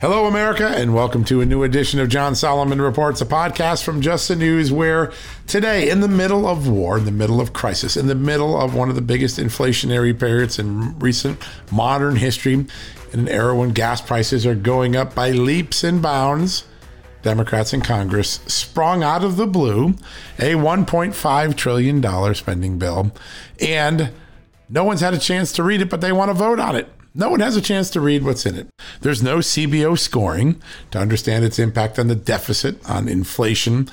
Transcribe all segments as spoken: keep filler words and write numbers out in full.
Hello, America, and welcome to a new edition of John Solomon Reports, a podcast from Just the News, where today, in the middle of war, in the middle of crisis, in the middle of one of the biggest inflationary periods in recent modern history, in an era when gas prices are going up by leaps and bounds, Democrats in Congress sprung out of the blue a one point five trillion dollars spending bill, and no one's had a chance to read it, but they want to vote on it. No one has a chance to read what's in it. There's no C B O scoring to understand its impact on the deficit, on inflation.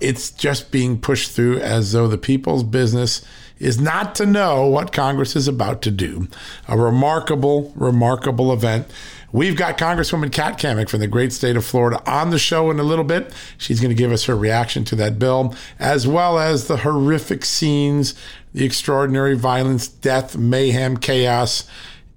It's just being pushed through as though the people's business is not to know what Congress is about to do. A remarkable, remarkable event. We've got Congresswoman Kat Cammack from the great state of Florida on the show in a little bit. She's going to give us her reaction to that bill, as well as the horrific scenes, the extraordinary violence, death, mayhem, chaos,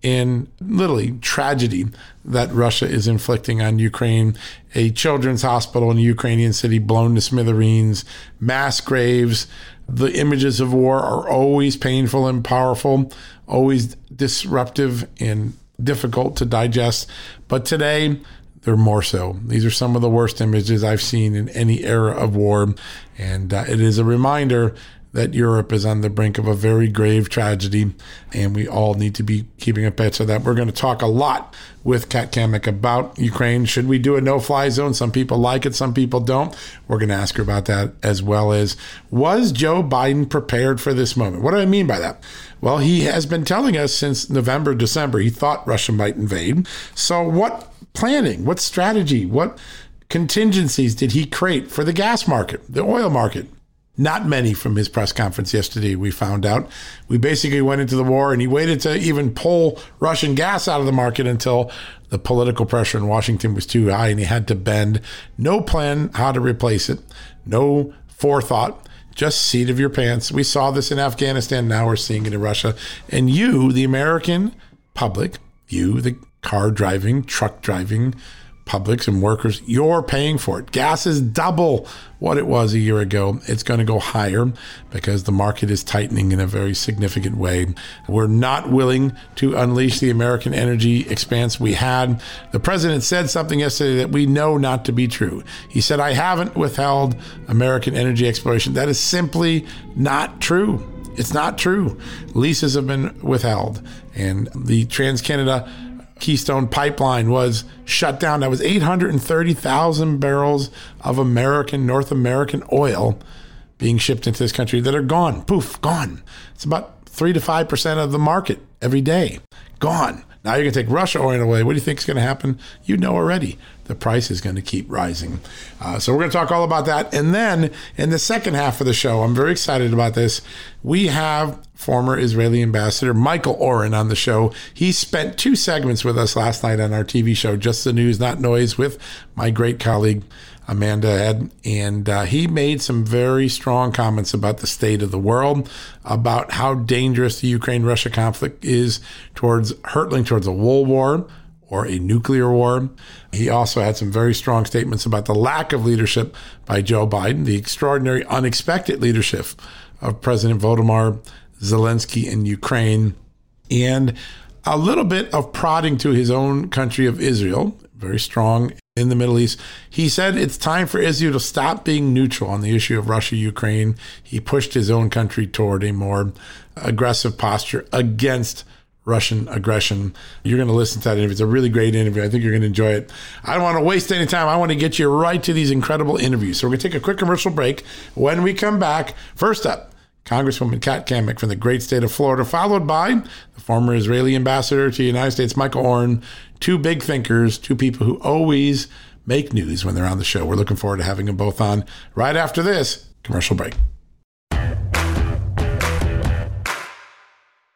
in literally tragedy that Russia is inflicting on Ukraine. A children's hospital in a Ukrainian city blown to smithereens, mass graves. The images of war are always painful and powerful, always disruptive and difficult to digest. But today, they're more so. These are some of the worst images I've seen in any era of war. And uh, it is a reminder that Europe is on the brink of a very grave tragedy, and we all need to be keeping a pet so that we're going to talk a lot with Kat Cammack about Ukraine. Should we do a no-fly zone? Some people like it, some people don't. We're going to ask her about that, as well as, was Joe Biden prepared for this moment? What do I mean by that? Well, he has been telling us since November, December, he thought Russia might invade. So what planning, what strategy, what contingencies did he create for the gas market, the oil market? Not many. From his press conference yesterday, we found out. We basically went into the war, and he waited to even pull Russian gas out of the market until the political pressure in Washington was too high and he had to bend. No plan how to replace it. No forethought. Just seat of your pants. We saw this in Afghanistan. Now we're seeing it in Russia. And you, the American public, you, the car driving, truck driving publics and workers, you're paying for it. Gas is double what it was a year ago. It's going to go higher because the market is tightening in a very significant way. We're not willing to unleash the American energy expanse we had. The president said something yesterday that we know not to be true. He said, "I haven't withheld American energy exploration." That is simply not true. It's not true. Leases have been withheld, and the Trans-Canada Keystone pipeline was shut down. That was eight hundred thirty thousand barrels of American, North American oil being shipped into this country that are gone. Poof, gone. It's about three to five percent of the market every day. Gone. Now you're going to take Russia oil away. What do you think is going to happen? You know already. The price is going to keep rising. Uh, so we're going to talk all about that. And then in the second half of the show, I'm very excited about this. We have former Israeli ambassador Michael Oren on the show. He spent two segments with us last night on our T V show, Just the News, Not Noise, with my great colleague, Amanda Ed. And uh, he made some very strong comments about the state of the world, about how dangerous the Ukraine-Russia conflict is towards hurtling towards a world war, or a nuclear war. He also had some very strong statements about the lack of leadership by Joe Biden, the extraordinary, unexpected leadership of President Volodymyr Zelensky in Ukraine, and a little bit of prodding to his own country of Israel, very strong in the Middle East. He said it's time for Israel to stop being neutral on the issue of Russia-Ukraine. He pushed his own country toward a more aggressive posture against Russian aggression. You're going to listen to that interview. It's a really great interview. I think you're going to enjoy it. I don't want to waste any time. I want to get you right to these incredible interviews. So we're going to take a quick commercial break. When we come back, first up, Congresswoman Kat Cammack from the great state of Florida, followed by the former Israeli ambassador to the United States, Michael Oren. Two big thinkers, two people who always make news when they're on the show. We're looking forward to having them both on right after this commercial break.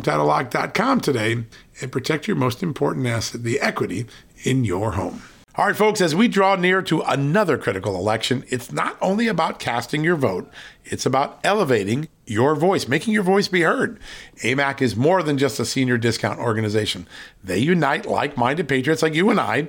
title lock dot com today and protect your most important asset, the equity in your home. All right, folks, as we draw near to another critical election, it's not only about casting your vote, it's about elevating your voice, making your voice be heard. A M A C is more than just a senior discount organization. They unite like-minded patriots like you and I,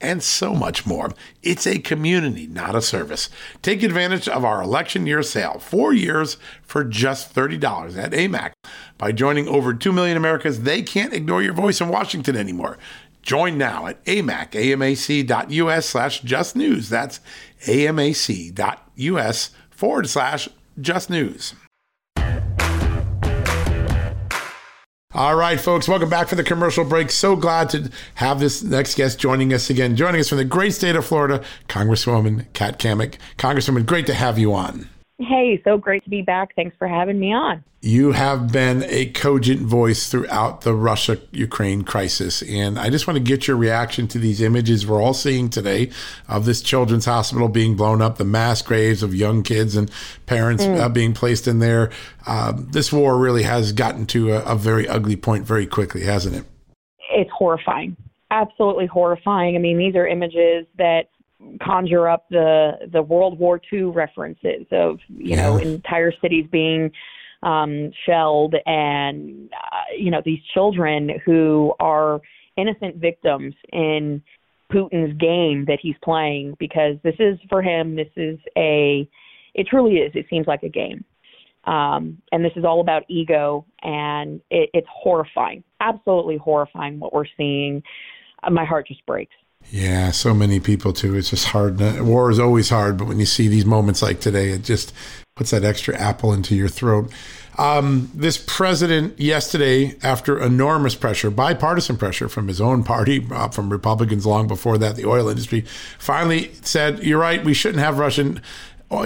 and so much more. It's a community, not a service. Take advantage of our election year sale, four years for just thirty dollars at A M A C. By joining over two million Americans, they can't ignore your voice in Washington anymore. Join now at A M A C, A M A C dot U S slash Just News. That's A M A C dot U S forward slash Just News. All right, folks, welcome back for the commercial break. So glad to have this next guest joining us again. Joining us from the great state of Florida, Congresswoman Kat Cammack. Congresswoman, great to have you on. Hey, so great to be back. Thanks for having me on. You have been a cogent voice throughout the Russia-Ukraine crisis, and I just want to get your reaction to these images we're all seeing today of this children's hospital being blown up, the mass graves of young kids and parents mm. uh, being placed in there. Uh, this war really has gotten to a, a very ugly point very quickly, hasn't it? It's horrifying. Absolutely horrifying. I mean, these are images that conjure up the the World War Two references of, you know, yeah. entire cities being um, shelled and, uh, you know, these children who are innocent victims in Putin's game that he's playing, because this is for him, this is a, it truly is, it seems like a game. Um, and this is all about ego, and it, it's horrifying, absolutely horrifying what we're seeing. Uh, my heart just breaks. Yeah, so many people too. It's just hard. War is always hard, but when you see these moments like today, it just puts that extra apple into your throat. Um, this president yesterday, after enormous pressure, bipartisan pressure from his own party, uh, from Republicans long before that, the oil industry, finally said, you're right, we shouldn't have Russian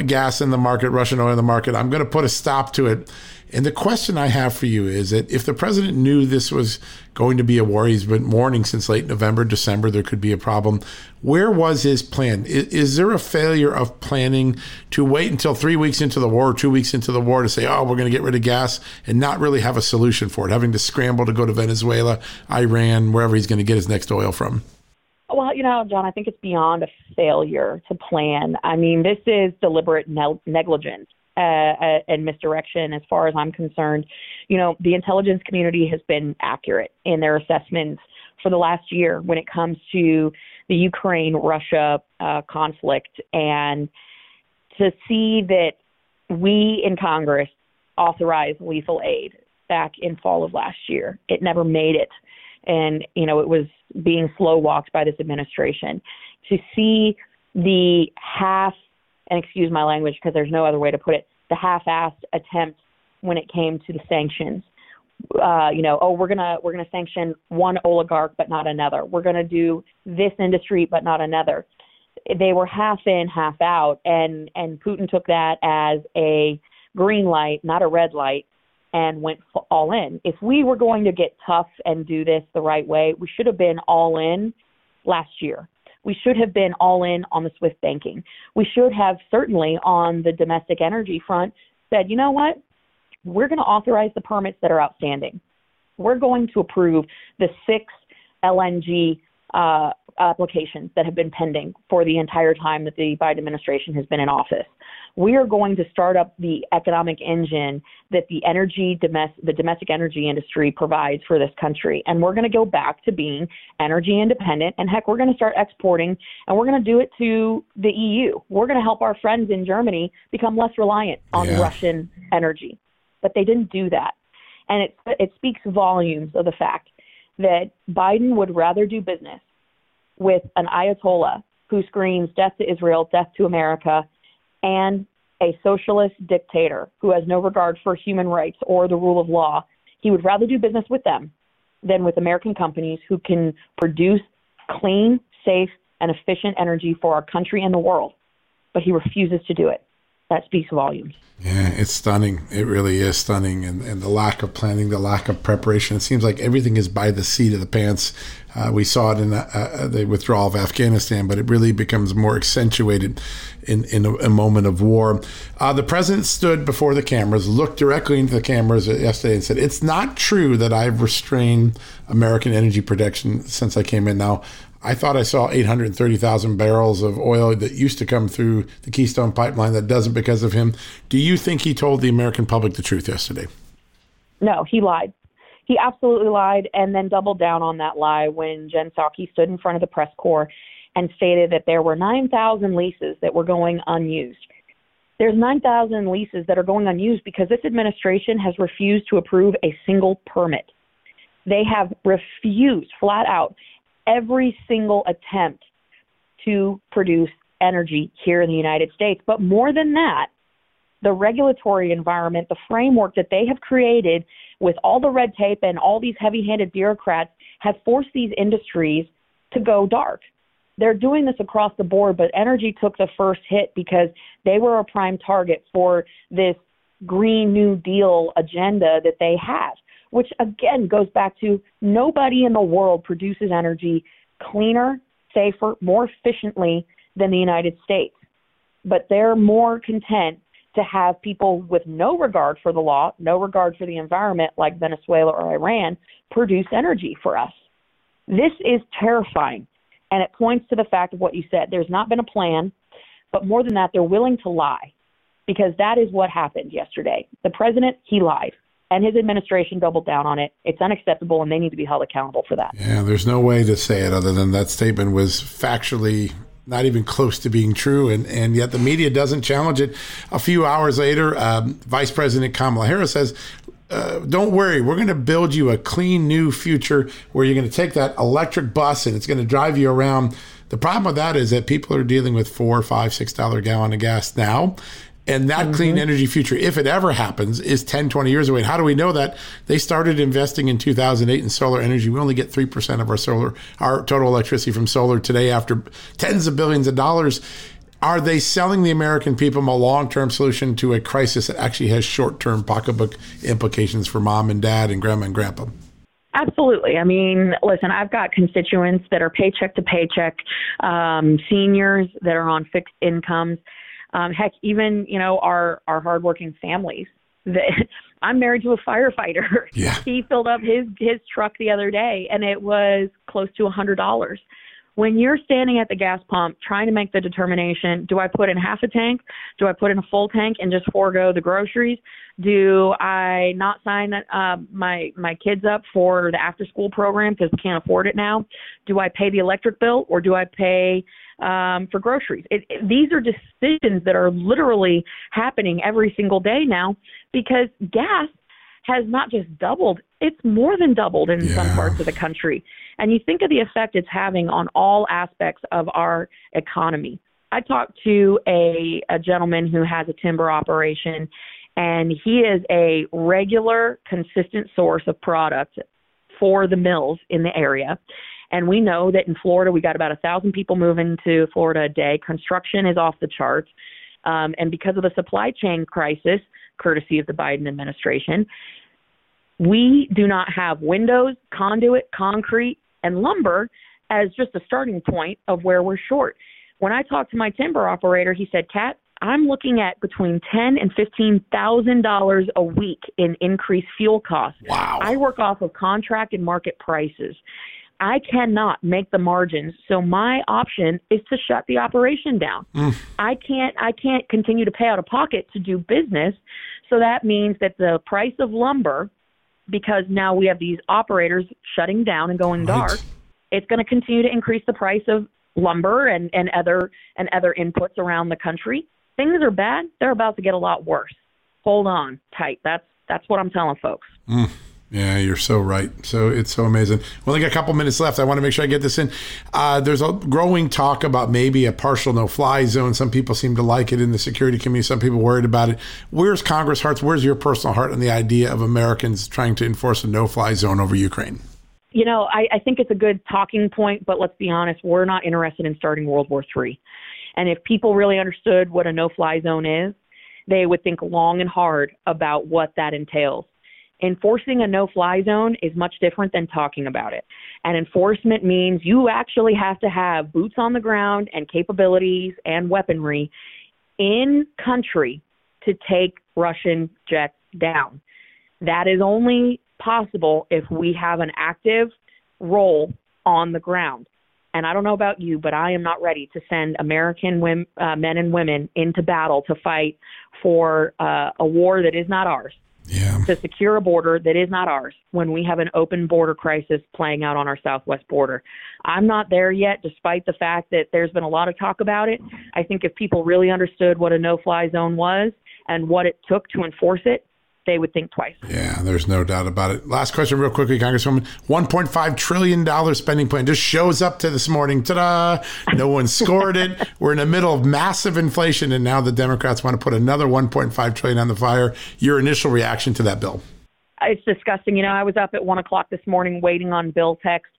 gas in the market, Russian oil in the market. I'm going to put a stop to it. And the question I have for you is that if the president knew this was going to be a war, he's been warning since late November, December, there could be a problem. Where was his plan? Is, is there a failure of planning to wait until three weeks into the war, or two weeks into the war to say, oh, we're going to get rid of gas and not really have a solution for it, having to scramble to go to Venezuela, Iran, wherever he's going to get his next oil from? Well, you know, John, I think it's beyond a failure to plan. I mean, this is deliberate ne- negligence. Uh, and misdirection, as far as I'm concerned. You know, the intelligence community has been accurate in their assessments for the last year when it comes to the Ukraine-Russia uh, conflict. And to see that we in Congress authorized lethal aid back in fall of last year, it never made it. And, you know, it was being slow-walked by this administration. To see the half and excuse my language because there's no other way to put it, the half-assed attempt when it came to the sanctions. Uh, you know, oh, we're gonna we're gonna sanction one oligarch but not another. We're gonna do this industry but not another. They were half in, half out, and and Putin took that as a green light, not a red light, and went all in. If we were going to get tough and do this the right way, we should have been all in last year. We should have been all in on the SWIFT banking. We should have certainly on the domestic energy front said, you know what, we're going to authorize the permits that are outstanding. We're going to approve the six L N G uh, applications that have been pending for the entire time that the Biden administration has been in office. We are going to start up the economic engine that the energy, domestic, the domestic energy industry provides for this country. And we're going to go back to being energy independent. And heck, we're going to start exporting, and we're going to do it to the E U. We're going to help our friends in Germany become less reliant on yeah. Russian energy. But they didn't do that. And it, it speaks volumes of the fact that Biden would rather do business with an Ayatollah who screams death to Israel, death to America, and a socialist dictator who has no regard for human rights or the rule of law. He would rather do business with them than with American companies who can produce clean, safe, and efficient energy for our country and the world. But he refuses to do it. That speaks volumes. Yeah, it's stunning. It really is stunning. And, and the lack of planning, the lack of preparation. It seems like everything is by the seat of the pants. Uh, we saw it in uh, the withdrawal of Afghanistan, but it really becomes more accentuated in, in a, a moment of war. Uh, the president stood before the cameras, looked directly into the cameras yesterday and said, it's not true that I've restrained American energy production since I came in. Now, I thought I saw eight hundred thirty thousand barrels of oil that used to come through the Keystone pipeline that doesn't because of him. Do you think he told the American public the truth yesterday? No, he lied. He absolutely lied and then doubled down on that lie when Jen Psaki stood in front of the press corps and stated that there were nine thousand leases that were going unused. There's nine thousand leases that are going unused because this administration has refused to approve a single permit. They have refused flat out every single attempt to produce energy here in the United States. But more than that, the regulatory environment, the framework that they have created with all the red tape and all these heavy-handed bureaucrats have forced these industries to go dark. They're doing this across the board, but energy took the first hit because they were a prime target for this Green New Deal agenda that they have, which again goes back to nobody in the world produces energy cleaner, safer, more efficiently than the United States. But they're more content to have people with no regard for the law, no regard for the environment, like Venezuela or Iran, produce energy for us. This is terrifying. And it points to the fact of what you said. There's not been a plan, but more than that, they're willing to lie because that is what happened yesterday. The president, he lied. And his administration doubled down on it. It's unacceptable, and they need to be held accountable for that. Yeah, there's no way to say it other than that statement was factually not even close to being true, and, and yet the media doesn't challenge it. A few hours later, um, Vice President Kamala Harris says, Uh, don't worry, we're going to build you a clean new future where you're going to take that electric bus and it's going to drive you around. The problem with that is that people are dealing with four, five, six dollar a gallon of gas now. And that mm-hmm. clean energy future, if it ever happens, is ten, twenty years away. And how do we know that? They started investing in two thousand eight in solar energy. We only get three percent of our solar, our total electricity from solar today after tens of billions of dollars. Are they selling the American people a long-term solution to a crisis that actually has short-term pocketbook implications for mom and dad and grandma and grandpa? Absolutely. I mean, listen, I've got constituents that are paycheck to paycheck, um, seniors that are on fixed incomes. Um, heck, even, you know, our, our hardworking families. That, I'm married to a firefighter. Yeah. He filled up his, his truck the other day, and it was close to one hundred dollars. When you're standing at the gas pump trying to make the determination, do I put in half a tank? Do I put in a full tank and just forego the groceries? Do I not sign uh, my my kids up for the after-school program because we can't afford it now? Do I pay the electric bill or do I pay um, for groceries? It, it, these are decisions that are literally happening every single day now because gas has not just doubled, it's more than doubled in yeah. some parts of the country. And you think of the effect it's having on all aspects of our economy. I talked to a, a gentleman who has a timber operation, and he is a regular, consistent source of product for the mills in the area. And we know that in Florida, we got about one thousand people moving to Florida a day. Construction is off the charts. Um, and because of the supply chain crisis, courtesy of the Biden administration, we do not have windows, conduit, concrete, and lumber as just a starting point of where we're short. When I talked to my timber operator, he said, Kat, I'm looking at between ten thousand dollars and fifteen thousand dollars a week in increased fuel costs. Wow. I work off of contract and market prices. I cannot make the margins, so my option is to shut the operation down. Mm. I can't I can't continue to pay out of pocket to do business, so that means that the price of lumber, because now we have these operators shutting down and going dark, right. It's going to continue to increase the price of lumber and, and other and other inputs around the country. Things are bad. They're about to get a lot worse. Hold on tight. That's that's what I'm telling folks. Mm. Yeah, you're so right. So it's so amazing. We only got a couple minutes left. I want to make sure I get this in. Uh, there's a growing talk about maybe a partial no-fly zone. Some people seem to like it in the security community. Some people worried about it. Where's Congress' hearts? Where's your personal heart on the idea of Americans trying to enforce a no-fly zone over Ukraine? You know, I, I think it's a good talking point, but let's be honest, we're not interested in starting World War Three. And if people really understood what a no-fly zone is, they would think long and hard about what that entails. Enforcing a no-fly zone is much different than talking about it. And enforcement means you actually have to have boots on the ground and capabilities and weaponry in country to take Russian jets down. That is only possible if we have an active role on the ground. And I don't know about you, but I am not ready to send American women, uh, men and women into battle to fight for uh, a war that is not ours. Yeah. To secure a border that is not ours when we have an open border crisis playing out on our southwest border. I'm not there yet, despite the fact that there's been a lot of talk about it. I think if people really understood what a no-fly zone was and what it took to enforce it, they would think twice. Yeah, there's no doubt about it. Last question real quickly, Congresswoman. one point five trillion dollars spending plan just shows up to this morning. Ta-da! No one scored it. We're in the middle of massive inflation, and now the Democrats want to put another one point five trillion dollars on the fire. Your initial reaction to that bill? It's disgusting. You know, I was up at one o'clock this morning waiting on bill text.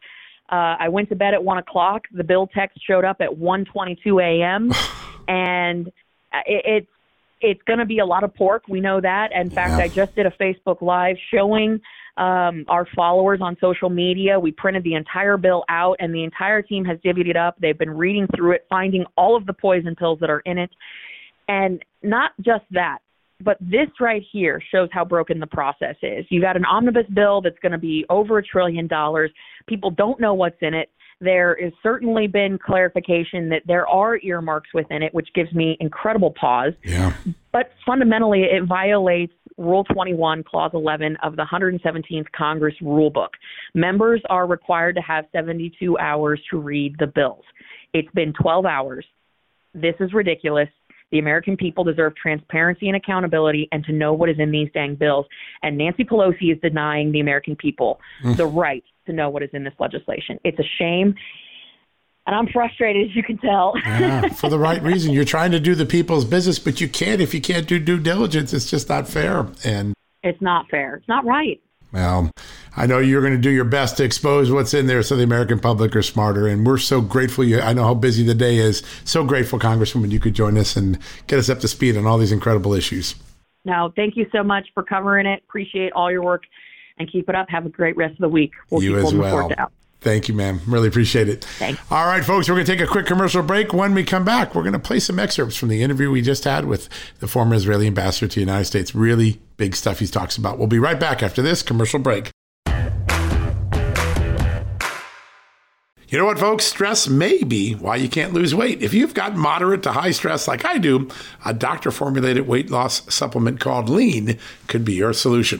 Uh, I went to bed at one o'clock. The bill text showed up at one twenty-two a.m., and it, it's It's going to be a lot of pork. We know that. In fact, yeah. I just did a Facebook Live showing um, our followers on social media. We printed the entire bill out, and the entire team has divvied it up. They've been reading through it, finding all of the poison pills that are in it. And not just that, but this right here shows how broken the process is. You got an omnibus bill that's going to be over a trillion dollars. People don't know what's in it. There has certainly been clarification that there are earmarks within it, which gives me incredible pause. Yeah. But fundamentally, it violates Rule twenty-one, Clause eleven of the one hundred seventeenth Congress Rulebook. Members are required to have seventy-two hours to read the bills. It's been twelve hours. This is ridiculous. The American people deserve transparency and accountability and to know what is in these dang bills. And Nancy Pelosi is denying the American people mm. the right to know what is in this legislation. It's a shame. And I'm frustrated, as you can tell. Yeah, for the right reason. You're trying to do the people's business, but you can't if you can't do due diligence. It's just not fair. And it's not fair. It's not right. Well, I know you're going to do your best to expose what's in there so the American public are smarter. And we're so grateful. You, I know how busy the day is. So grateful, Congresswoman, you could join us and get us up to speed on all these incredible issues. No, thank you so much for covering it. Appreciate all your work and keep it up. Have a great rest of the week. We'll you keep as well. Out. Thank you, ma'am. Really appreciate it. Thanks. All right, folks, we're going to take a quick commercial break. When we come back, we're going to play some excerpts from the interview we just had with the former Israeli ambassador to the United States. Really big stuff he talks about. We'll be right back after this commercial break. You know what, folks? Stress may be why you can't lose weight. If you've got moderate to high stress like I do, a doctor-formulated weight loss supplement called Lean could be your solution.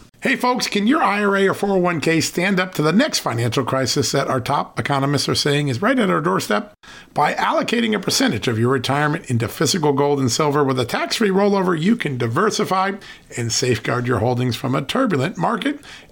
Hey, folks, can your I R A or four oh one k stand up to the next financial crisis that our top economists are saying is right at our doorstep? By allocating a percentage of your retirement into physical gold and silver with a tax-free rollover, you can diversify and safeguard your holdings from a turbulent market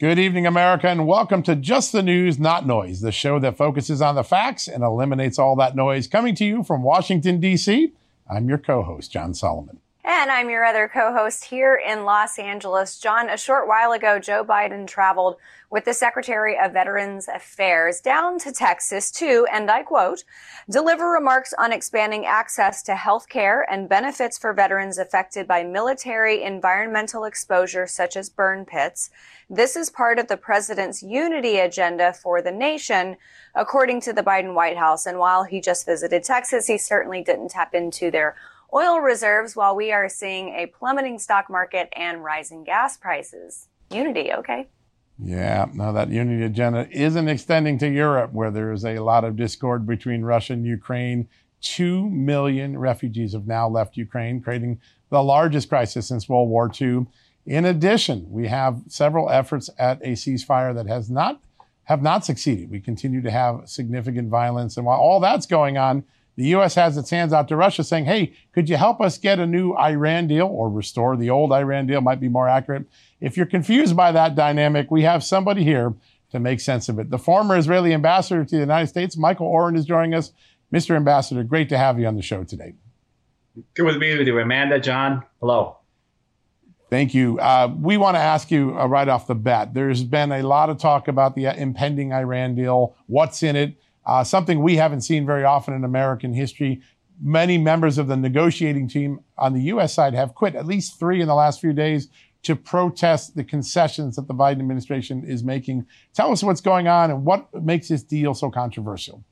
Good evening, America, and welcome to Just the News, Not Noise, the show that focuses on the facts and eliminates all that noise. Coming to you from Washington, D C, I'm your co-host, John Solomon. And I'm your other co-host here in Los Angeles. John, a short while ago, Joe Biden traveled with the Secretary of Veterans Affairs down to Texas to, and I quote, deliver remarks on expanding access to health care and benefits for veterans affected by military environmental exposure, such as burn pits. This is part of the president's unity agenda for the nation, according to the Biden White House. And while he just visited Texas, he certainly didn't tap into their oil reserves while we are seeing a plummeting stock market and rising gas prices. Unity, okay? Yeah, now that unity agenda isn't extending to Europe, where there is a lot of discord between Russia and Ukraine. Two million refugees have now left Ukraine, creating the largest crisis since World War Two. In addition, we have several efforts at a ceasefire that has not have not succeeded. We continue to have significant violence. And while all that's going on, the U S has its hands out to Russia saying, hey, could you help us get a new Iran deal, or restore the old Iran deal, might be more accurate. If you're confused by that dynamic, we have somebody here to make sense of it. The former Israeli ambassador to the United States, Michael Oren, is joining us. Mister Ambassador, great to have you on the show today. Good with me with you, Amanda, John. Hello. Thank you. Uh, we want to ask you uh, right off the bat. There's been a lot of talk about the uh, impending Iran deal, what's in it. Uh, something we haven't seen very often in American history. Many members of the negotiating team on the U S side have quit, at least three in the last few days, to protest the concessions that the Biden administration is making. Tell us what's going on and what makes this deal so controversial.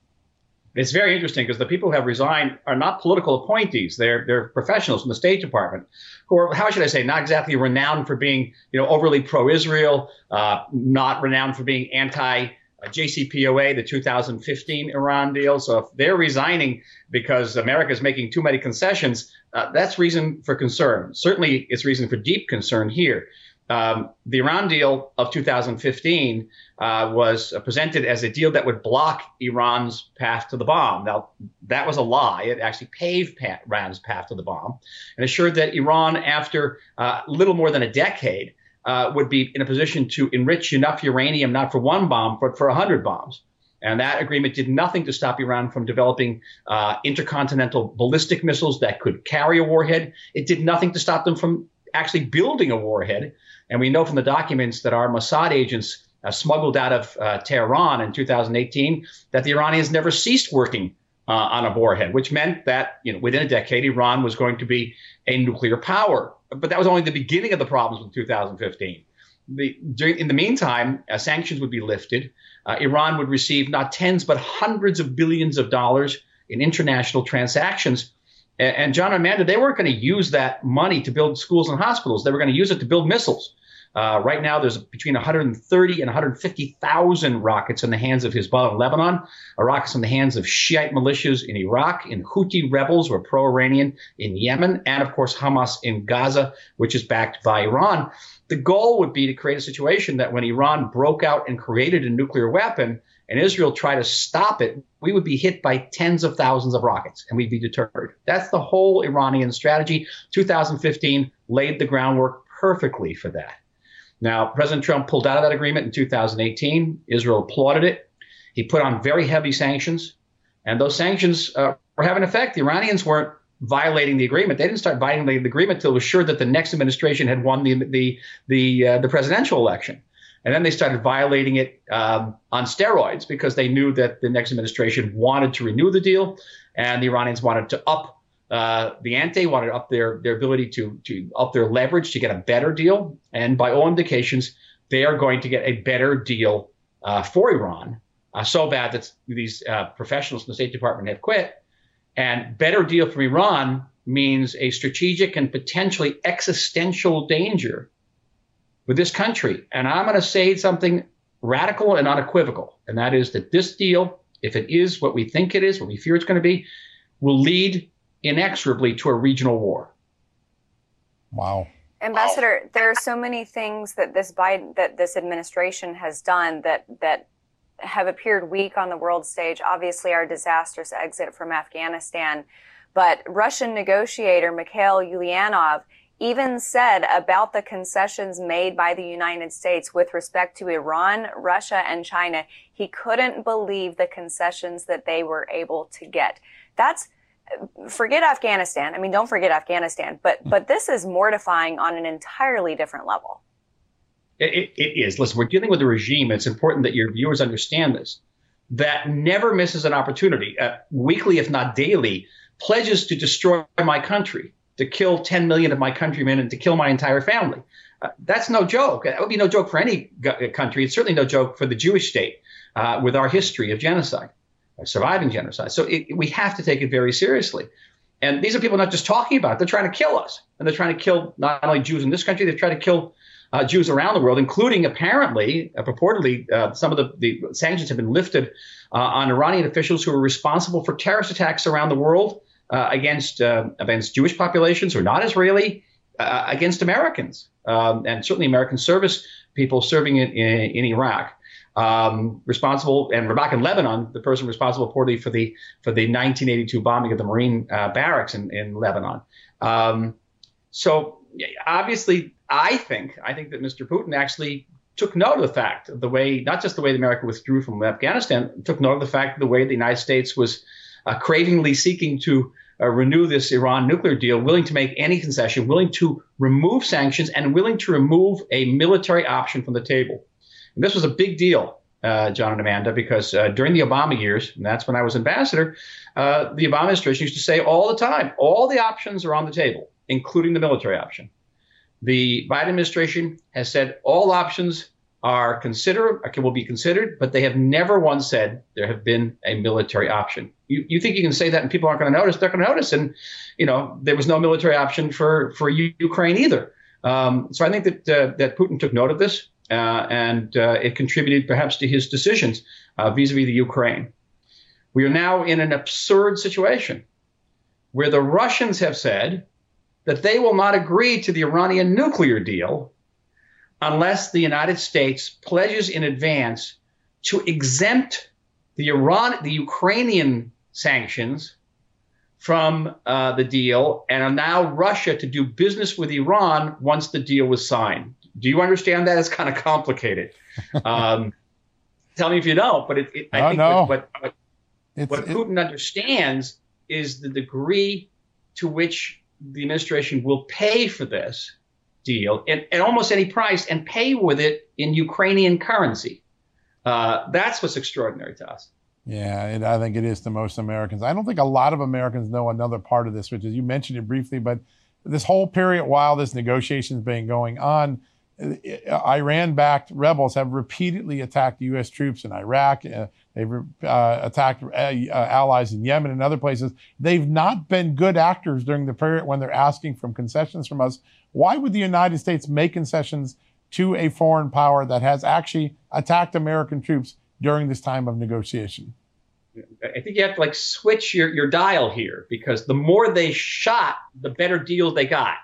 It's very interesting because the people who have resigned are not political appointees. They're they're professionals from the State Department who are, how should I say, not exactly renowned for being, you know, overly pro-Israel, uh, not renowned for being anti uh, J C P O A, the two thousand fifteen Iran deal. So if they're resigning because America is making too many concessions, uh, that's reason for concern. Certainly, it's reason for deep concern here. Um, the Iran deal of two thousand fifteen uh, was presented as a deal that would block Iran's path to the bomb. Now, that was a lie. It actually paved pa- Iran's path to the bomb and assured that Iran, after uh, little more than a decade, uh, would be in a position to enrich enough uranium, not for one bomb, but for one hundred bombs. And that agreement did nothing to stop Iran from developing uh, intercontinental ballistic missiles that could carry a warhead. It did nothing to stop them from actually building a warhead. And we know from the documents that our Mossad agents uh, smuggled out of uh, Tehran in two thousand eighteen that the Iranians never ceased working uh, on a warhead, which meant that, you know, within a decade, Iran was going to be a nuclear power. But that was only the beginning of the problems with two thousand fifteen. The, during, in the meantime, uh, sanctions would be lifted. Uh, Iran would receive not tens, but hundreds of billions of dollars in international transactions. And John and Amanda, they weren't going to use that money to build schools and hospitals. They were going to use it to build missiles. Uh, right now, there's between one hundred thirty and one hundred fifty thousand rockets in the hands of Hezbollah in Lebanon, rockets in the hands of Shiite militias in Iraq, in Houthi rebels who are pro-Iranian in Yemen, and, of course, Hamas in Gaza, which is backed by Iran. The goal would be to create a situation that when Iran broke out and created a nuclear weapon and Israel tried to stop it, we would be hit by tens of thousands of rockets and we'd be deterred. That's the whole Iranian strategy. two thousand fifteen laid the groundwork perfectly for that. Now, President Trump pulled out of that agreement in two thousand eighteen. Israel applauded it. He put on very heavy sanctions, and those sanctions uh, were having effect. The Iranians weren't violating the agreement. They didn't start violating the agreement until it was sure that the next administration had won the the the, uh, the presidential election. And then they started violating it um, on steroids because they knew that the next administration wanted to renew the deal, and the Iranians wanted to up uh, the ante, wanted to up their, their ability to, to up their leverage to get a better deal. And by all indications, they are going to get a better deal uh, for Iran, uh, so bad that these uh, professionals in the State Department have quit. And better deal for Iran means a strategic and potentially existential danger with this country. And I'm going to say something radical and unequivocal, and that is that this deal, if it is what we think it is, what we fear it's going to be, will lead inexorably to a regional war. Wow. Ambassador, wow. There are so many things that this Biden, that this administration has done that that have appeared weak on the world stage. Obviously, our disastrous exit from Afghanistan. But Russian negotiator Mikhail Ulyanov even said about the concessions made by the United States with respect to Iran, Russia, and China, he couldn't believe the concessions that they were able to get. That's, forget Afghanistan. I mean, don't forget Afghanistan, but, but this is mortifying on an entirely different level. It, it is. Listen, we're dealing with a regime. It's important that your viewers understand this, that never misses an opportunity, uh, weekly, if not daily, pledges to destroy my country, to kill ten million of my countrymen and to kill my entire family. Uh, that's no joke. That would be no joke for any g- country. It's certainly no joke for the Jewish state uh, with our history of genocide, uh, surviving genocide. So it, we have to take it very seriously. And these are people not just talking about it. They're trying to kill us. And they're trying to kill not only Jews in this country, they're trying to kill uh, Jews around the world, including apparently, uh, purportedly, uh, some of the, the sanctions have been lifted uh, on Iranian officials who are responsible for terrorist attacks around the world. Uh, against uh, against Jewish populations who are not Israeli, uh, against Americans, um, and certainly American service people serving in, in, in Iraq. Um, responsible, and we're back in Lebanon, the person responsible reportedly for the for the nineteen eighty-two bombing of the Marine uh, barracks in, in Lebanon. Um, so obviously, I think I think that Mister Putin actually took note of the fact of the way, not just the way that America withdrew from Afghanistan, took note of the fact of the way the United States was Uh, cravingly seeking to uh, renew this Iran nuclear deal, willing to make any concession, willing to remove sanctions, and willing to remove a military option from the table. And this was a big deal, uh, John and Amanda, because uh, during the Obama years, and that's when I was ambassador, uh, the Obama administration used to say all the time, all the options are on the table, including the military option. The Biden administration has said all options are consider will be considered, but they have never once said there have been a military option. You you think you can say that and people aren't going to notice? They're going to notice, and you know there was no military option for for Ukraine either. Um, so I think that uh, that Putin took note of this. uh, and uh, it contributed perhaps to his decisions uh, vis-a-vis the Ukraine. We are now in an absurd situation where the Russians have said that they will not agree to the Iranian nuclear deal unless the United States pledges in advance to exempt the Iran, the Ukrainian sanctions from uh, the deal and allow Russia to do business with Iran once the deal was signed. Do you understand that? It's kind of complicated. Um, tell me if you don't, but it, it, I oh, think no. what, what, it's, what Putin it... understands is the degree to which the administration will pay for this deal at, at almost any price and pay with it in Ukrainian currency. Uh, that's what's extraordinary to us. Yeah, and I think it is to most Americans. I don't think a lot of Americans know another part of this, which is you mentioned it briefly, but this whole period while this negotiation has been going on, Iran-backed rebels have repeatedly attacked U S troops in Iraq. Uh, they've uh, attacked uh, allies in Yemen and other places. They've not been good actors during the period when they're asking for concessions from us. Why would the United States make concessions to a foreign power that has actually attacked American troops during this time of negotiation? I think you have to like switch your, your dial here, because the more they shot, the better deal they got.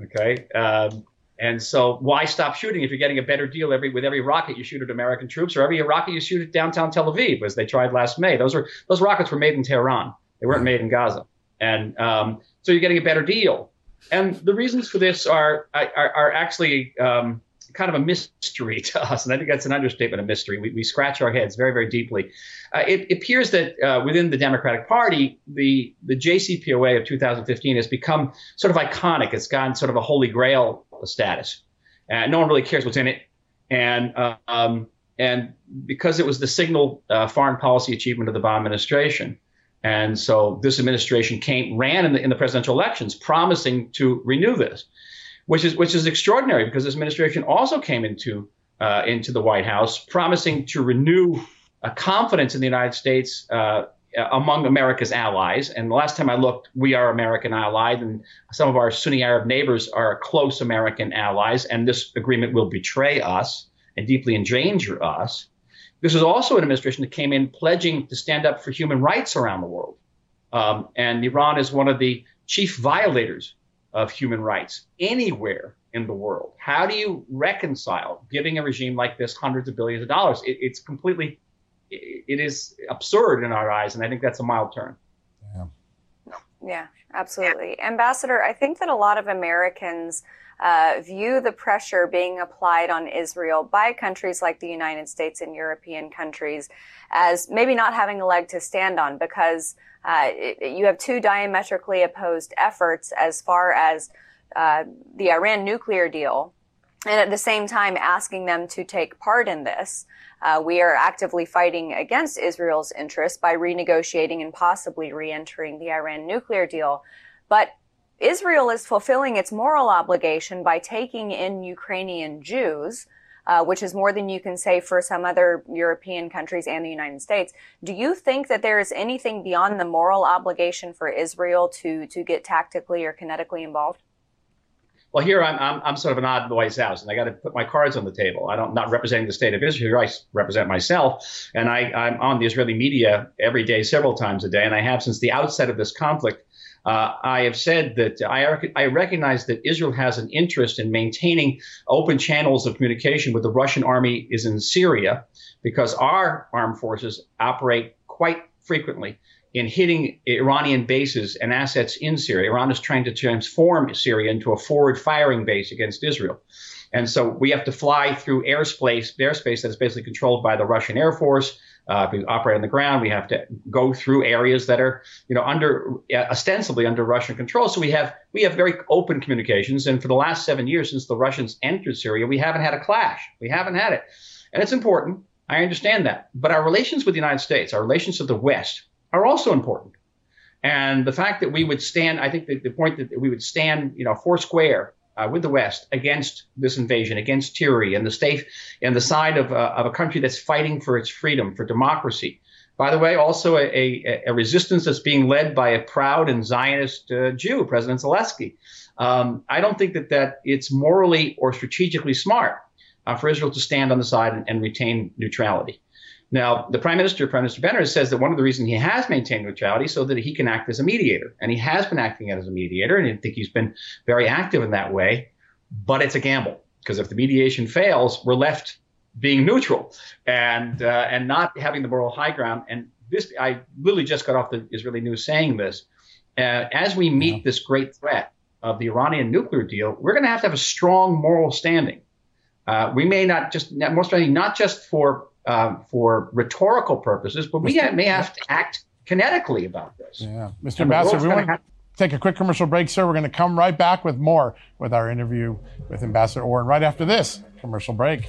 Okay. Um, and so why stop shooting if you're getting a better deal every with every rocket you shoot at American troops, or every rocket you shoot at downtown Tel Aviv, as they tried last May? Those were those rockets were made in Tehran. They weren't made in Gaza. And um, so you're getting a better deal. And the reasons for this are are, are actually um, kind of a mystery to us. And I think that's an understatement, a mystery. We, we scratch our heads very, very deeply. Uh, it, it appears that uh, within the Democratic Party, the, the J C P O A of two thousand fifteen has become sort of iconic. It's gotten sort of a holy grail status. Uh, no one really cares what's in it. And uh, um, and because it was the signal uh, foreign policy achievement of the Obama administration. And so this administration came ran in the, in the presidential elections promising to renew this, which is which is extraordinary, because this administration also came into uh, into the White House promising to renew a confidence in the United States uh, among America's allies. And the last time I looked, we are American allied, and some of our Sunni Arab neighbors are close American allies. And this agreement will betray us and deeply endanger us. This is also an administration that came in pledging to stand up for human rights around the world. Um, and Iran is one of the chief violators of human rights anywhere in the world. How do you reconcile giving a regime like this hundreds of billions of dollars? It, it's completely, it, it is absurd in our eyes, and I think that's a mild turn. Yeah, yeah absolutely. Yeah. Ambassador, I think that a lot of Americans uh, view the pressure being applied on Israel by countries like the United States and European countries as maybe not having a leg to stand on, because Uh, it, you have two diametrically opposed efforts as far as uh, the Iran nuclear deal, and at the same time asking them to take part in this. Uh, we are actively fighting against Israel's interests by renegotiating and possibly re-entering the Iran nuclear deal. But Israel is fulfilling its moral obligation by taking in Ukrainian Jews, Uh, which is more than you can say for some other European countries and the United States. Do you think that there is anything beyond the moral obligation for Israel to to get tactically or kinetically involved? Well, here I'm I'm, I'm sort of an odd boy's house, and I got to put my cards on the table. I don't I'm not representing the state of Israel. I represent myself, and I, I'm on the Israeli media every day, several times a day, and I have since the outset of this conflict. Uh, I have said that I, rec- I recognize that Israel has an interest in maintaining open channels of communication with the Russian army is in Syria, because our armed forces operate quite frequently in hitting Iranian bases and assets in Syria. Iran is trying to transform Syria into a forward firing base against Israel. And so we have to fly through airspace, airspace that is basically controlled by the Russian Air Force. Uh, we operate on the ground. We have to go through areas that are, you know, under uh, ostensibly under Russian control. So we have we have very open communications. And for the last seven years since the Russians entered Syria, we haven't had a clash. We haven't had it. And it's important. I understand that. But our relations with the United States, our relations with the West are also important. And the fact that we would stand, I think that the point that we would stand, you know, four square Uh, with the West against this invasion, against tyranny, and the state and the side of, uh, of a country that's fighting for its freedom, for democracy. By the way, also a, a, a resistance that's being led by a proud and Zionist uh, Jew, President Zelensky. Um, I don't think that, that it's morally or strategically smart uh, for Israel to stand on the side and, and retain neutrality. Now, the Prime Minister, Prime Minister Benner, says that one of the reasons he has maintained neutrality so that he can act as a mediator. And he has been acting as a mediator, and I think he's been very active in that way. But it's a gamble, because if the mediation fails, we're left being neutral and uh, and not having the moral high ground. And this, I literally just got off the Israeli news saying this. Uh, as we meet yeah. this great threat of the Iranian nuclear deal, we're going to have to have a strong moral standing. Uh, we may not just, more strongly, not just for Um, for rhetorical purposes, but we may have to act kinetically about this. Yeah, Mister Ambassador, we want to have- take a quick commercial break, sir. We're going to come right back with more with our interview with Ambassador Oren right after this commercial break.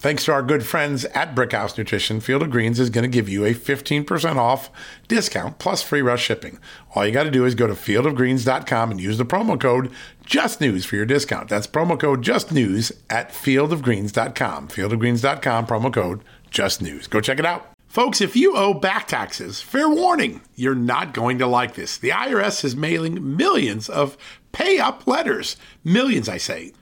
thanks to our good friends at Brickhouse Nutrition, Field of Greens is going to give you a fifteen percent off discount plus free rush shipping. All you got to do is go to field of greens dot com and use the promo code JUSTNEWS for your discount. That's promo code JUSTNEWS at field of greens dot com. field of greens dot com, promo code JUSTNEWS. Go check it out. Folks, if you owe back taxes, fair warning, you're not going to like this. The I R S is mailing millions of pay-up letters. Millions, I say.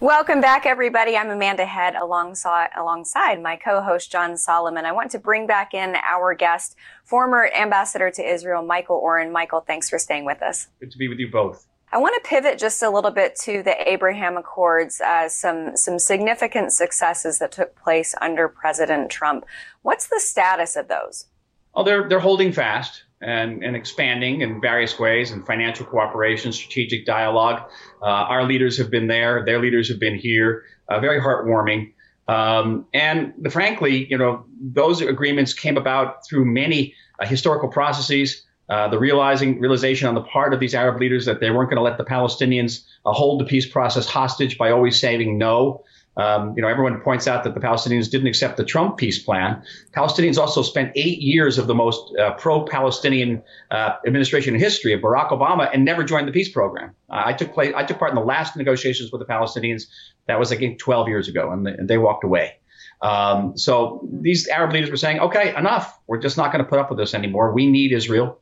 Welcome back, everybody. I'm Amanda Head alongside, alongside my co-host, John Solomon. I want to bring back in our guest, former ambassador to Israel, Michael Oren. Michael, thanks for staying with us. Good to be with you both. I want to pivot just a little bit to the Abraham Accords, uh, some, some significant successes that took place under President Trump. What's the status of those? Oh, they're, they're holding fast. And, and expanding in various ways, and financial cooperation, strategic dialogue. Uh, our leaders have been there. Their leaders have been here. Uh, very heartwarming. Um, and the, frankly, you know, those agreements came about through many uh, historical processes. Uh, the realizing realization on the part of these Arab leaders that they weren't going to let the Palestinians uh, hold the peace process hostage by always saying no. Um, you know, everyone points out that the Palestinians didn't accept the Trump peace plan. Palestinians also spent eight years of the most uh, pro-Palestinian uh, administration in history of Barack Obama and never joined the peace program. Uh, I took place, I took part in the last negotiations with the Palestinians. That was, I think, twelve years ago, and, the, and they walked away. Um, so these Arab leaders were saying, OK, enough. We're just not going to put up with this anymore. We need Israel.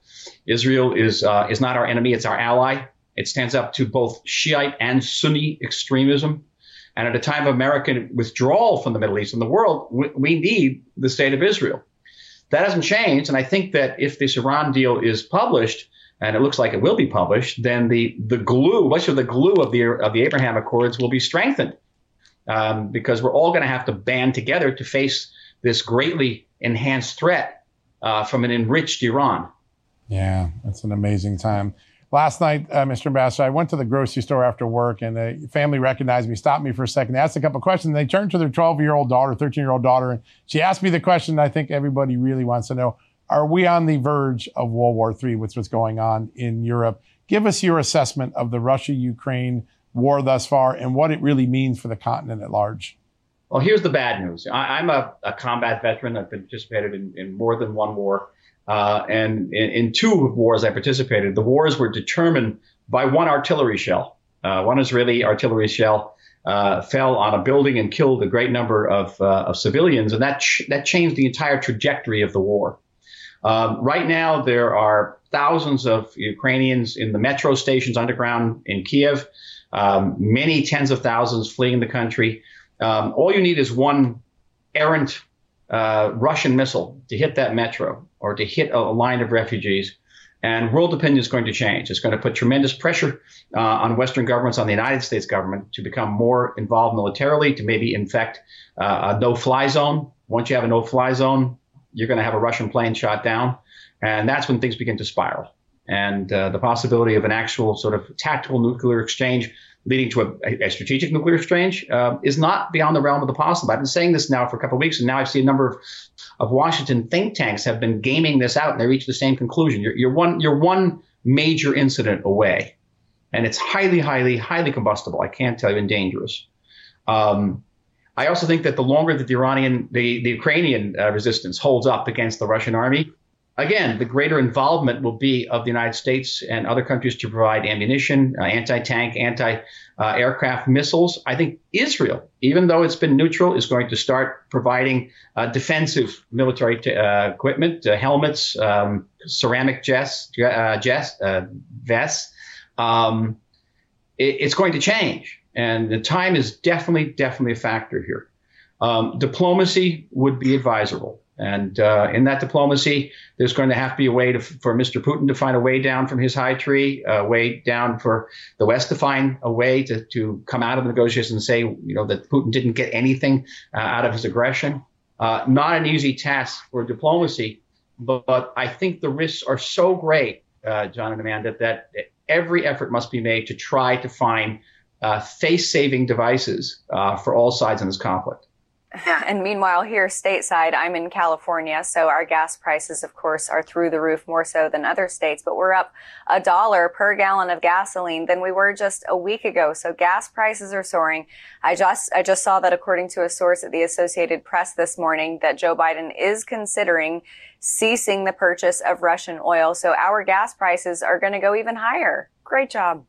Israel is uh, is not our enemy. It's our ally. It stands up to both Shiite and Sunni extremism. And at a time of American withdrawal from the Middle East and the world, we, we need the state of Israel. That hasn't changed. And I think that if this Iran deal is published, and it looks like it will be published, then the, the glue, much of the glue of the, of the Abraham Accords will be strengthened, um, because we're all going to have to band together to face this greatly enhanced threat uh, from an enriched Iran. Yeah, that's an amazing time. Last night, uh, Mister Ambassador, I went to the grocery store after work, and the family recognized me, stopped me for a second. They asked a couple of questions. They turned to their twelve-year-old daughter, thirteen-year-old daughter, and she asked me the question I think everybody really wants to know. Are we on the verge of World War Three with what's going on in Europe? Give us your assessment of the Russia-Ukraine war thus far and what it really means for the continent at large. Well, here's the bad news. I, I'm a, a combat veteran. I've participated in, in more than one war. Uh, and in, in two wars I participated, the wars were determined by one artillery shell. Uh, one Israeli artillery shell uh, fell on a building and killed a great number of, uh, of civilians, and that ch- that changed the entire trajectory of the war. Um, right now, there are thousands of Ukrainians in the metro stations underground in Kiev, um, many tens of thousands fleeing the country. Um, all you need is one errant uh, Russian missile to hit that metro or to hit a line of refugees, and world opinion is going to change. It's going to put tremendous pressure uh, on Western governments, on the United States government, to become more involved militarily, to maybe infect uh, a no-fly zone. Once you have a no-fly zone, you're going to have a Russian plane shot down, and that's when things begin to spiral. And uh, the possibility of an actual sort of tactical nuclear exchange leading to a, a strategic nuclear exchange uh, is not beyond the realm of the possible. I've been saying this now for a couple of weeks, and now I've seen a number of, of Washington think tanks have been gaming this out, and they reach the same conclusion. You're, you're one you're one major incident away, and it's highly, highly, highly combustible. I can't tell you, and dangerous. Um, I also think that the longer that the Iranian, the, the Ukrainian uh, resistance holds up against the Russian army, again, the greater involvement will be of the United States and other countries to provide ammunition, uh, anti-tank, anti-aircraft uh, missiles. I think Israel, even though it's been neutral, is going to start providing uh, defensive military t- uh, equipment, uh, helmets, um, ceramic jets, uh, jets uh, vests. Um, it, it's going to change. And the time is definitely, definitely a factor here. Um, diplomacy would be advisable. And uh, in that diplomacy, there's going to have to be a way to, for Mister Putin to find a way down from his high tree, a way down for the West to find a way to, to come out of the negotiations and say, you know, that Putin didn't get anything uh, out of his aggression. Uh, not an easy task for diplomacy, but, but I think the risks are so great, uh, John and Amanda, that every effort must be made to try to find uh, face-saving devices uh, for all sides in this conflict. Yeah. And meanwhile, here stateside, I'm in California, so our gas prices, of course, are through the roof, more so than other states. But we're up a dollar per gallon of gasoline than we were just a week ago. So gas prices are soaring. I just I just saw that, according to a source at the Associated Press this morning, that Joe Biden is considering ceasing the purchase of Russian oil. So our gas prices are going to go even higher. Great job.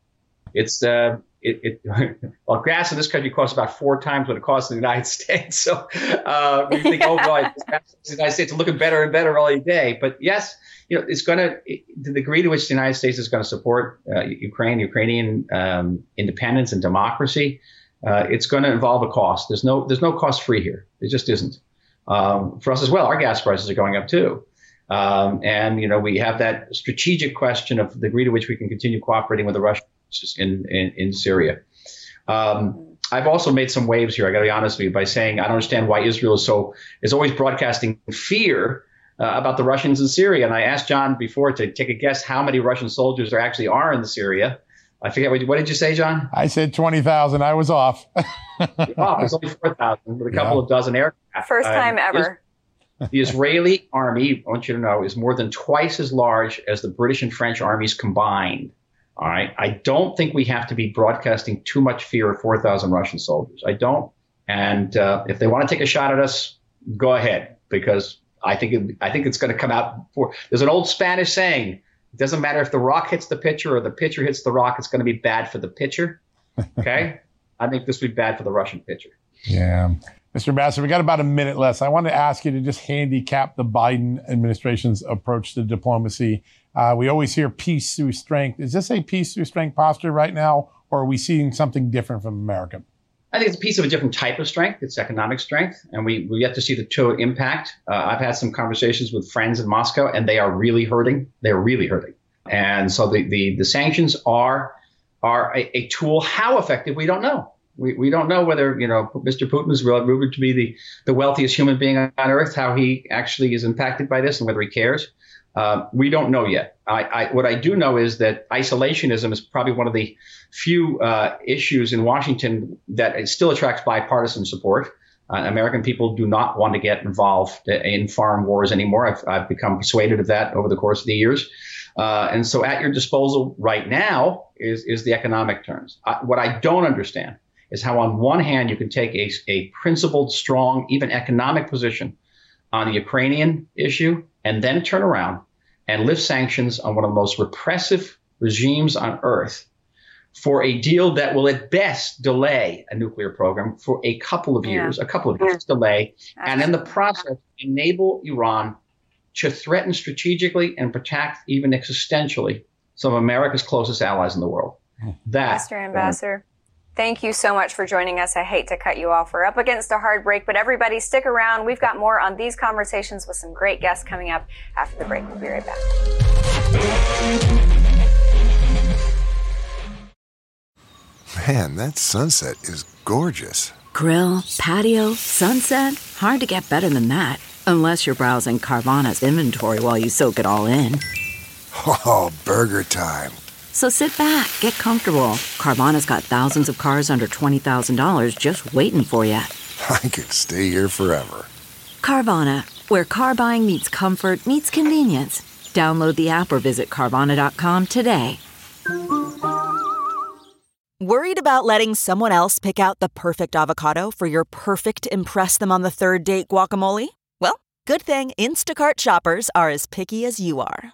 It's uh It, it, well, gas in this country costs about four times what it costs in the United States. So uh, we think, oh, well, the United States are looking better and better all day. But yes, you know, it's going to, the degree to which the United States is going to support uh, Ukraine, Ukrainian um, independence and democracy, uh, it's going to involve a cost. There's no, there's no cost free here. It just isn't. Um, for us as well, our gas prices are going up too. Um, and you know, we have that strategic question of the degree to which we can continue cooperating with the Russians in, in, in Syria. Um, I've also made some waves here, I got to be honest with you, by saying I don't understand why Israel is so is always broadcasting fear uh, about the Russians in Syria. And I asked John before to take a guess how many Russian soldiers there actually are in Syria. I forget, what, what did you say, John? I said twenty thousand. I was off. You're off. It's only four thousand with a couple yeah. of dozen aircraft. First time um, ever. The Israeli army, I want you to know, is more than twice as large as the British and French armies combined. All right. I don't think we have to be broadcasting too much fear of four thousand Russian soldiers. I don't. And uh, if they want to take a shot at us, go ahead, because I think it, I think it's going to come out. For, there's an old Spanish saying, it doesn't matter if the rock hits the pitcher or the pitcher hits the rock. It's going to be bad for the pitcher. OK, I think this would be bad for the Russian pitcher. Yeah. Mister Ambassador, we got about a minute left. I want to ask you to just handicap the Biden administration's approach to diplomacy. Uh, we always hear peace through strength. Is this a peace through strength posture right now, or are we seeing something different from America? I think it's a piece of a different type of strength. It's economic strength, and we we yet to see the total impact. Uh, I've had some conversations with friends in Moscow, and they are really hurting. They're really hurting, and so the the, the sanctions are are a, a tool. How effective, we don't know. We we don't know whether, you know, Mister Putin is rumored to be the the wealthiest human being on earth. How he actually is impacted by this, and whether he cares, uh, we don't know yet. I, I what I do know is that isolationism is probably one of the few uh, issues in Washington that it still attracts bipartisan support. Uh, American people do not want to get involved in foreign wars anymore. I've, I've become persuaded of that over the course of the years. Uh, and so at your disposal right now is is the economic terms. I, what I don't understand is how on one hand you can take a, a principled, strong, even economic position on the Ukrainian issue and then turn around and lift sanctions on one of the most repressive regimes on earth for a deal that will at best delay a nuclear program for a couple of years, yeah. a couple of years yeah. delay, Absolutely. And in the process enable Iran to threaten strategically and protect even existentially some of America's closest allies in the world. That, Mister Ambassador, uh, thank you so much for joining us. I hate to cut you off. We're up against a hard break, but everybody stick around. We've got more on these conversations with some great guests coming up after the break. We'll be right back. Man, that sunset is gorgeous. Grill, patio, sunset. Hard to get better than that. Unless you're browsing Carvana's inventory while you soak it all in. Oh, burger time. So sit back, get comfortable. Carvana's got thousands of cars under twenty thousand dollars just waiting for you. I could stay here forever. Carvana, where car buying meets comfort meets convenience. Download the app or visit Carvana dot com today. Worried about letting someone else pick out the perfect avocado for your perfect impress-them-on-the-third-date guacamole? Well, good thing Instacart shoppers are as picky as you are.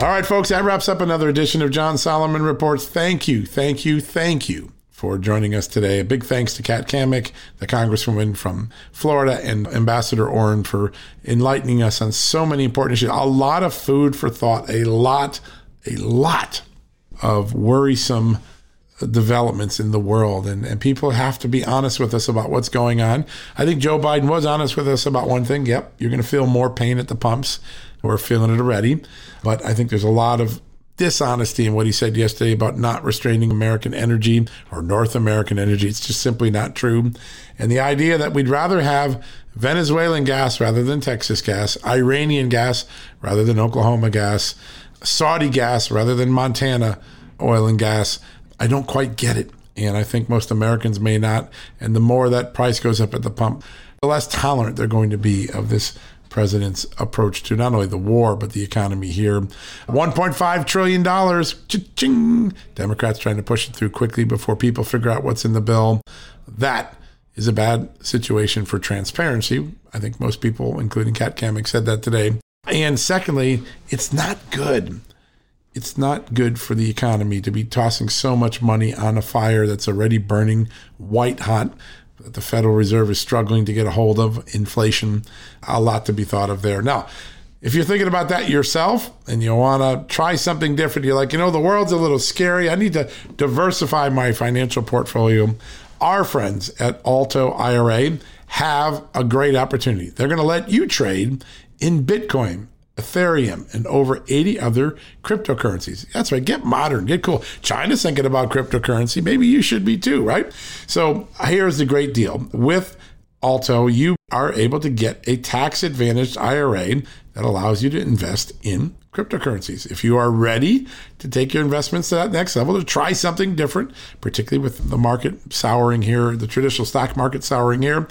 All right, folks, that wraps up another edition of John Solomon Reports. Thank you, thank you, thank you for joining us today. A big thanks to Kat Cammack, the congresswoman from Florida, and Ambassador Oren for enlightening us on so many important issues. A lot of food for thought, a lot, a lot. of worrisome developments in the world. And, and people have to be honest with us about what's going on. I think Joe Biden was honest with us about one thing. Yep, you're going to feel more pain at the pumps. We're feeling it already. But I think there's a lot of dishonesty in what he said yesterday about not restraining American energy or North American energy. It's just simply not true. And the idea that we'd rather have Venezuelan gas rather than Texas gas, Iranian gas rather than Oklahoma gas, Saudi gas rather than Montana oil and gas. I don't quite get it. And I think most Americans may not. And the more that price goes up at the pump, the less tolerant they're going to be of this president's approach to not only the war, but the economy here. one point five trillion dollars. Cha-ching! Democrats trying to push it through quickly before people figure out what's in the bill. That is a bad situation for transparency. I think most people, including Kat Cammack, said that today. And secondly, it's not good. It's not good for the economy to be tossing so much money on a fire that's already burning white hot, that the Federal Reserve is struggling to get a hold of. Inflation, a lot to be thought of there. Now, if you're thinking about that yourself and you want to try something different, you're like, you know, the world's a little scary. I need to diversify my financial portfolio. Our friends at Alto I R A have a great opportunity. They're going to let you trade in Bitcoin, Ethereum, and over eighty other cryptocurrencies. That's right. Get modern. Get cool. China's thinking about cryptocurrency. Maybe you should be too, right? So here's the great deal. With Alto, you are able to get a tax-advantaged I R A that allows you to invest in cryptocurrencies. If you are ready to take your investments to that next level, to try something different, particularly with the market souring here, the traditional stock market souring here,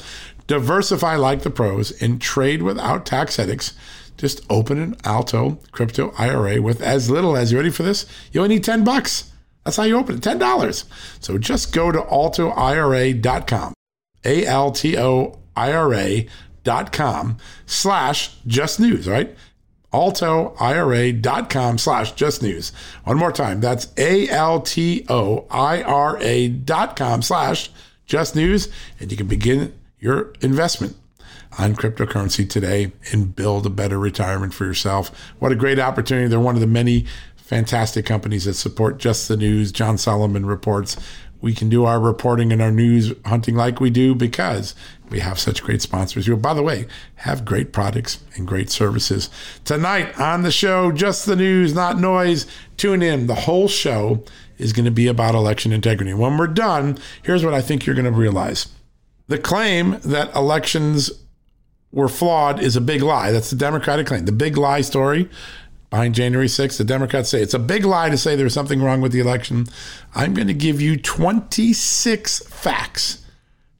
diversify like the pros and trade without tax headaches. Just open an Alto Crypto I R A with as little as, you ready for this? You only need ten bucks. That's how you open it, ten dollars. So just go to alto I R A dot com. alto I R A dot com slash just news, right? alto I R A dot com slash just news. One more time, that's alto I R A dot com slash just news, and you can begin your investment on cryptocurrency today and build a better retirement for yourself. What a great opportunity. They're one of the many fantastic companies that support Just the News, John Solomon Reports. We can do our reporting and our news hunting like we do because we have such great sponsors who, by the way, have great products and great services. Tonight on the show, Just the News, Not Noise. Tune in. The whole show is going to be about election integrity. When we're done, here's what I think you're going to realize. The claim that elections were flawed is a big lie. That's the Democratic claim. The big lie story behind January sixth, the Democrats say it's a big lie to say there's something wrong with the election. I'm going to give you twenty-six facts,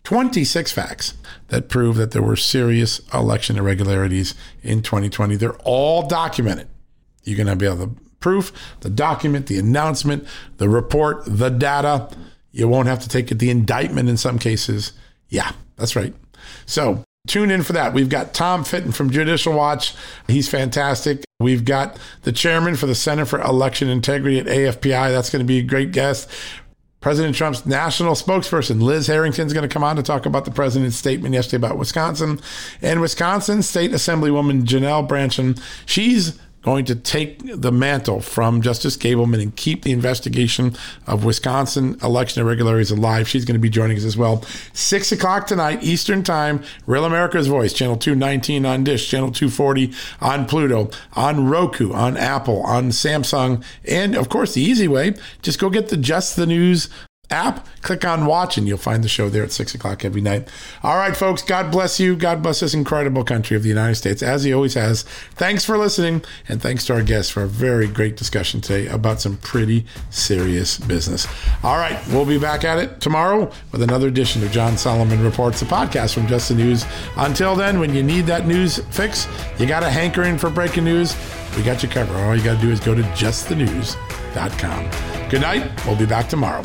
twenty-six facts that prove that there were serious election irregularities in twenty twenty. They're all documented. You're going to be able to proof, the document, the announcement, the report, the data. You won't have to take it, the indictment in some cases. Yeah, that's right. So tune in for that. We've got Tom Fitton from Judicial Watch. He's fantastic. We've got the chairman for the Center for Election Integrity at A F P I. That's going to be a great guest. President Trump's national spokesperson, Liz Harrington, is going to come on to talk about the president's statement yesterday about Wisconsin. And Wisconsin State Assemblywoman Janelle Branchen, she's going to take the mantle from Justice Gableman and keep the investigation of Wisconsin election irregularities alive. She's going to be joining us as well. Six o'clock tonight, Eastern Time, Real America's Voice, Channel two nineteen on Dish, Channel two forty on Pluto, on Roku, on Apple, on Samsung, and of course, the easy way, just go get the Just the News app, click on watch, and you'll find the show there at six o'clock every night. All right, folks, God bless you. God bless this incredible country of the United States, as he always has. Thanks for listening, and thanks to our guests for a very great discussion today about some pretty serious business. All right, we'll be back at it tomorrow with another edition of John Solomon Reports, the podcast from Just the News. Until then, when you need that news fix, you got a hankering for breaking news, we got you covered. All you got to do is go to just the news dot com. Good night. We'll be back tomorrow.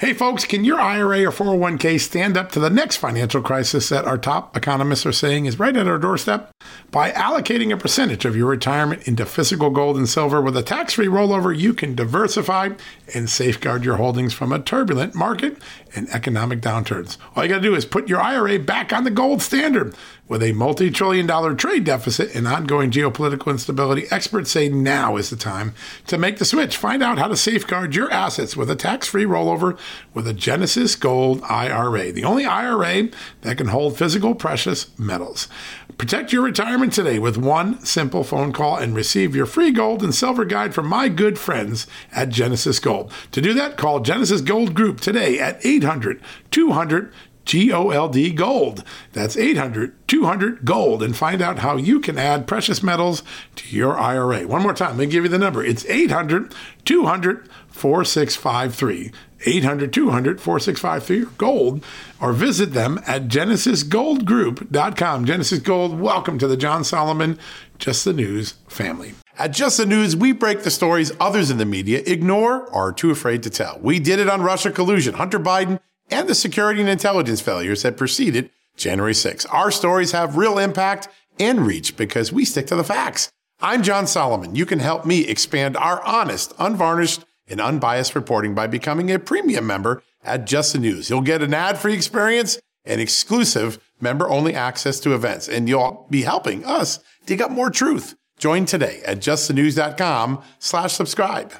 Hey folks, can your I R A or four oh one k stand up to the next financial crisis that our top economists are saying is right at our doorstep? By allocating a percentage of your retirement into physical gold and silver with a tax-free rollover, you can diversify and safeguard your holdings from a turbulent market and economic downturns. All you got to do is put your I R A back on the gold standard. With a multi-trillion dollar trade deficit and ongoing geopolitical instability, experts say now is the time to make the switch. Find out how to safeguard your assets with a tax-free rollover with a Genesis Gold I R A, the only I R A that can hold physical precious metals. Protect your retirement today with one simple phone call and receive your free gold and silver guide from my good friends at Genesis Gold. To do that, call Genesis Gold Group today at eight hundred two hundred G O L D, gold. That's eight hundred two hundred gold. And find out how you can add precious metals to your I R A. One more time, let me give you the number. It's eight hundred two hundred four six five three. eight hundred two hundred four six five three, or gold, or visit them at genesis gold group dot com. Genesis Gold, welcome to the John Solomon Just the News family. At Just the News, we break the stories others in the media ignore or are too afraid to tell. We did it on Russia collusion, Hunter Biden, and the security and intelligence failures that preceded January sixth. Our stories have real impact and reach because we stick to the facts. I'm John Solomon. You can help me expand our honest, unvarnished, and unbiased reporting by becoming a premium member at Just the News. You'll get an ad-free experience and exclusive member-only access to events, and you'll be helping us dig up more truth. Join today at just the news dot com slash subscribe.